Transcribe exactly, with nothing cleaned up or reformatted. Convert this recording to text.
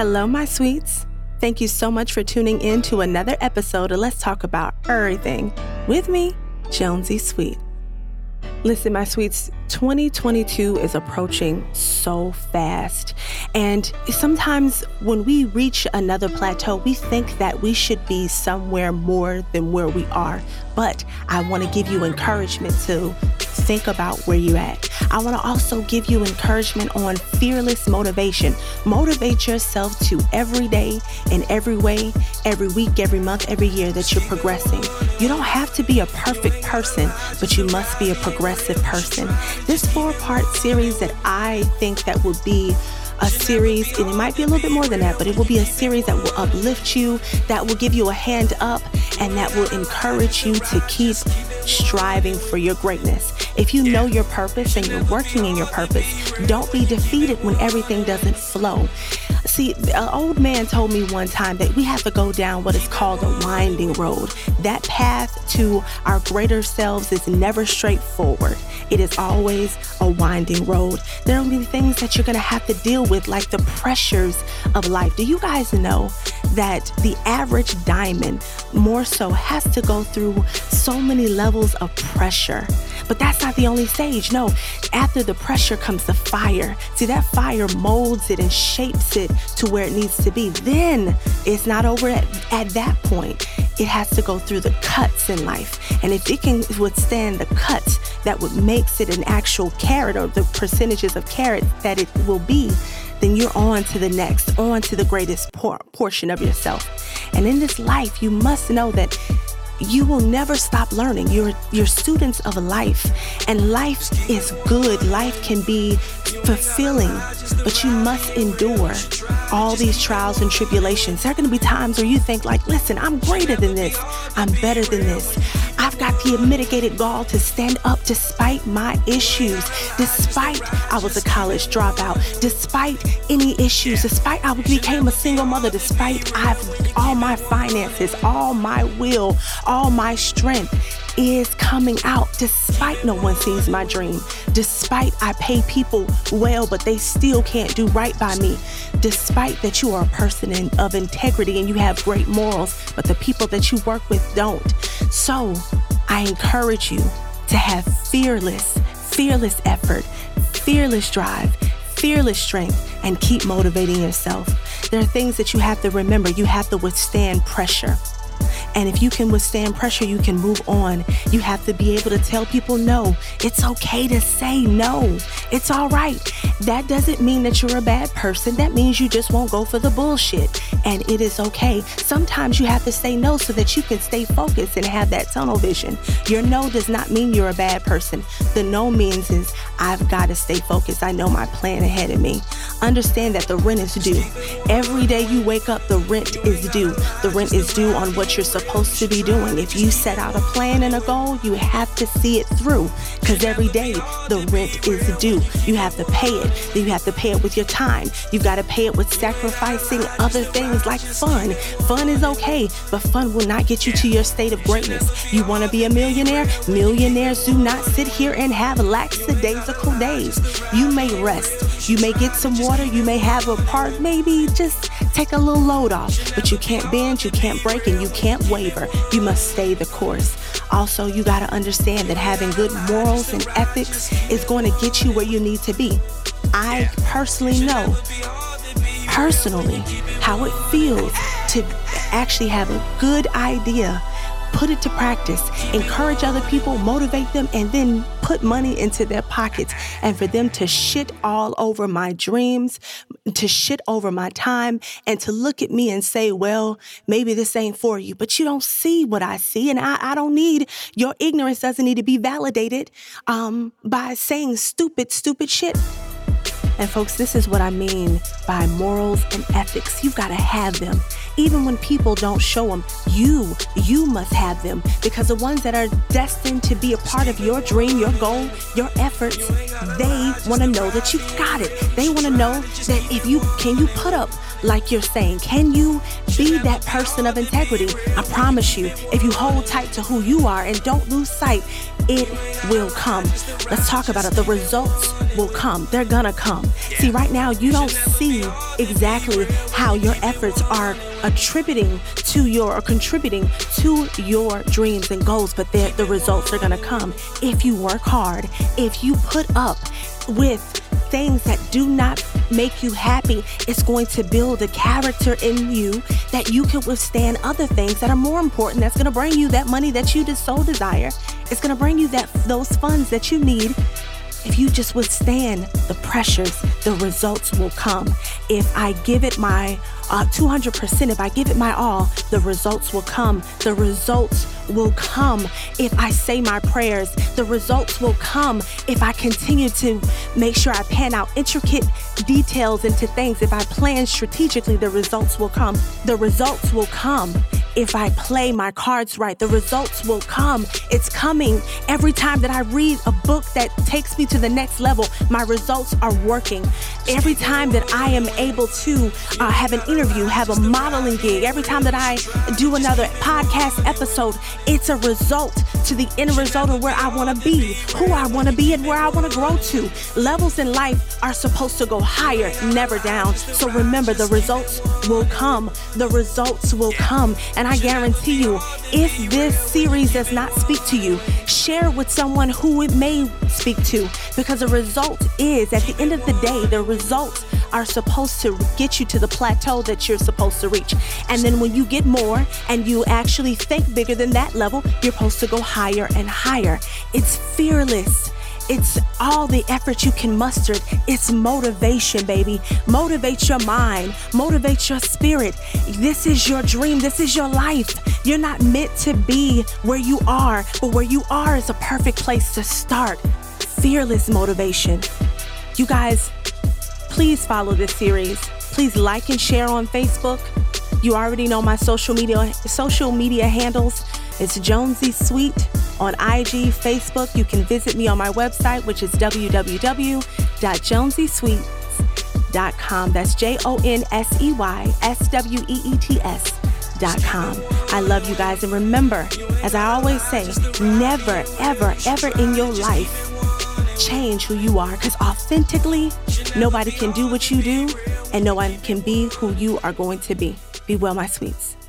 Hello, my sweets. Thank you so much for tuning in to another episode of Let's Talk About Everything with me, Jonesy Sweet. Listen, my sweets, twenty twenty-two is approaching so fast. And sometimes when we reach another plateau, we think that we should be somewhere more than where we are. But I want to give you encouragement to think about where you're at. I want to also give you encouragement on fearless motivation. Motivate yourself to every day, in every way, every week, every month, every year that you're progressing. You don't have to be a perfect person, but you must be a progressive person. This four-part series that I think that will be a series, and it might be a little bit more than that, but it will be a series that will uplift you, that will give you a hand up, and that will encourage you to keep striving for your greatness. If you know your purpose and you're working in your purpose, don't be defeated when everything doesn't flow. See, an old man told me one time that we have to go down what is called a winding road. That path to our greater selves is never straightforward. It is always a winding road. There are many things that you're going to have to deal with, like the pressures of life. Do you guys know that the average diamond more so has to go through so many levels of pressure? But that's not the only stage. No, after the pressure comes the fire. See, that fire molds it and shapes it to where it needs to be. Then it's not over at, at that point. It has to go through the cuts in life. And if it can withstand the cuts, that what makes it an actual carrot, or the percentages of carrot that it will be, then you're on to the next, on to the greatest por- portion of yourself. And in this life, you must know that you will never stop learning. You're, you're students of life, and life is good. Life can be fulfilling, but you must endure all these trials and tribulations. There are going to be times where you think like, listen, I'm greater than this. I'm better than this. I've got the unmitigated gall to stand up despite my issues, despite I was a college dropout, despite any issues, despite I became a single mother, despite I've all my finances, all my will, all my strength is coming out, despite no one sees my dream, despite I pay people well, but they still can't do right by me, despite that you are a person in, of integrity and you have great morals, but the people that you work with don't. So I encourage you to have fearless, fearless effort, fearless drive, fearless strength, and keep motivating yourself. There are things that you have to remember. You have to withstand pressure. And if you can withstand pressure, you can move on. You have to be able to tell people no. It's okay to say no. It's all right. That doesn't mean that you're a bad person. That means you just won't go for the bullshit. And it is okay. Sometimes you have to say no so that you can stay focused and have that tunnel vision. Your no does not mean you're a bad person. The no means is I've got to stay focused. I know my plan ahead of me. Understand that the rent is due. Every day you wake up, the rent is due. The rent is due on what you're supposed to be doing. If you set out a plan and a goal, you have to see it through, because every day the rent is due. You have to pay it. You have to pay it with your time. You've got to pay it with sacrificing other things like fun. Fun is okay, but fun will not get you to your state of greatness. You want to be a millionaire? Millionaires do not sit here and have lackadaisical days. You may rest. You may get some water. You may have a park. Maybe just take a little load off, but you can't bend, you can't break, and you can't waver. You must stay the course. Also, you got to understand that having good morals and ethics is going to get you where you need to be. I personally know, personally, how it feels to actually have a good idea, put it to practice, encourage other people, motivate them, and then put money into their pockets, and for them to shit all over my dreams, to shit over my time, and to look at me and say, well, maybe this ain't for you. But you don't see what I see, and I, I don't need, your ignorance doesn't need to be validated um, by saying stupid, stupid shit. And folks, this is what I mean by morals and ethics. You've got to have them. Even when people don't show them, you, you must have them, because the ones that are destined to be a part of your dream, your goal, your efforts, they want to know that you got it. They want to know that if you, can you put up like you're saying? Can you be that person of integrity? I promise you, if you hold tight to who you are and don't lose sight It will come. Let's talk about it. The results will come. They're gonna come. See, right now you don't see exactly how your efforts are attributing to your or contributing to your dreams and goals, but the results are gonna come if you work hard, if you put up with things that do not make you happy. It's going to build a character in you that you can withstand other things that are more important, that's going to bring you that money that you just so desire. It's going to bring you that those funds that you need. If you just withstand the pressures, the results will come. If I give it my uh, two hundred percent, if I give it my all, the results will come. The results will come if I say my prayers. The results will come if I continue to make sure I pan out intricate details into things. If I plan strategically, the results will come. The results will come if I play my cards right. The results will come. It's coming every time that I read a book that takes me to the next level. My results are working. Every time that I am able to uh, have an interview, have a modeling gig, every time that I do another podcast episode, it's a result to the end result of where I want to be, who I want to be, and where I want to grow to. Levels in life are supposed to go higher, never down. So remember, the results will come. The results will come. And I guarantee you, if this series does not speak to you, share with someone who it may speak to, because the result is, at the end of the day, the results are supposed to get you to the plateau that you're supposed to reach. And then when you get more and you actually think bigger than that level, you're supposed to go higher and higher. It's fearless. It's all the effort you can muster. It's motivation, baby. Motivate your mind. Motivate your spirit. This is your dream. This is your life. You're not meant to be where you are, but where you are is a perfect place to start. Fearless motivation. You guys, please follow this series. Please like and share on Facebook. You already know my social media social media handles. It's Jonesy Sweet on I G, Facebook. You can visit me on my website, which is w w w dot jonesy sweets dot com. That's J O N S E Y S W E E T S dot com. I love you guys. And remember, as I always say, never, ever, ever in your life change who you are, because authentically, nobody can do what you do, and no one can be who you are going to be. Be well, my sweets.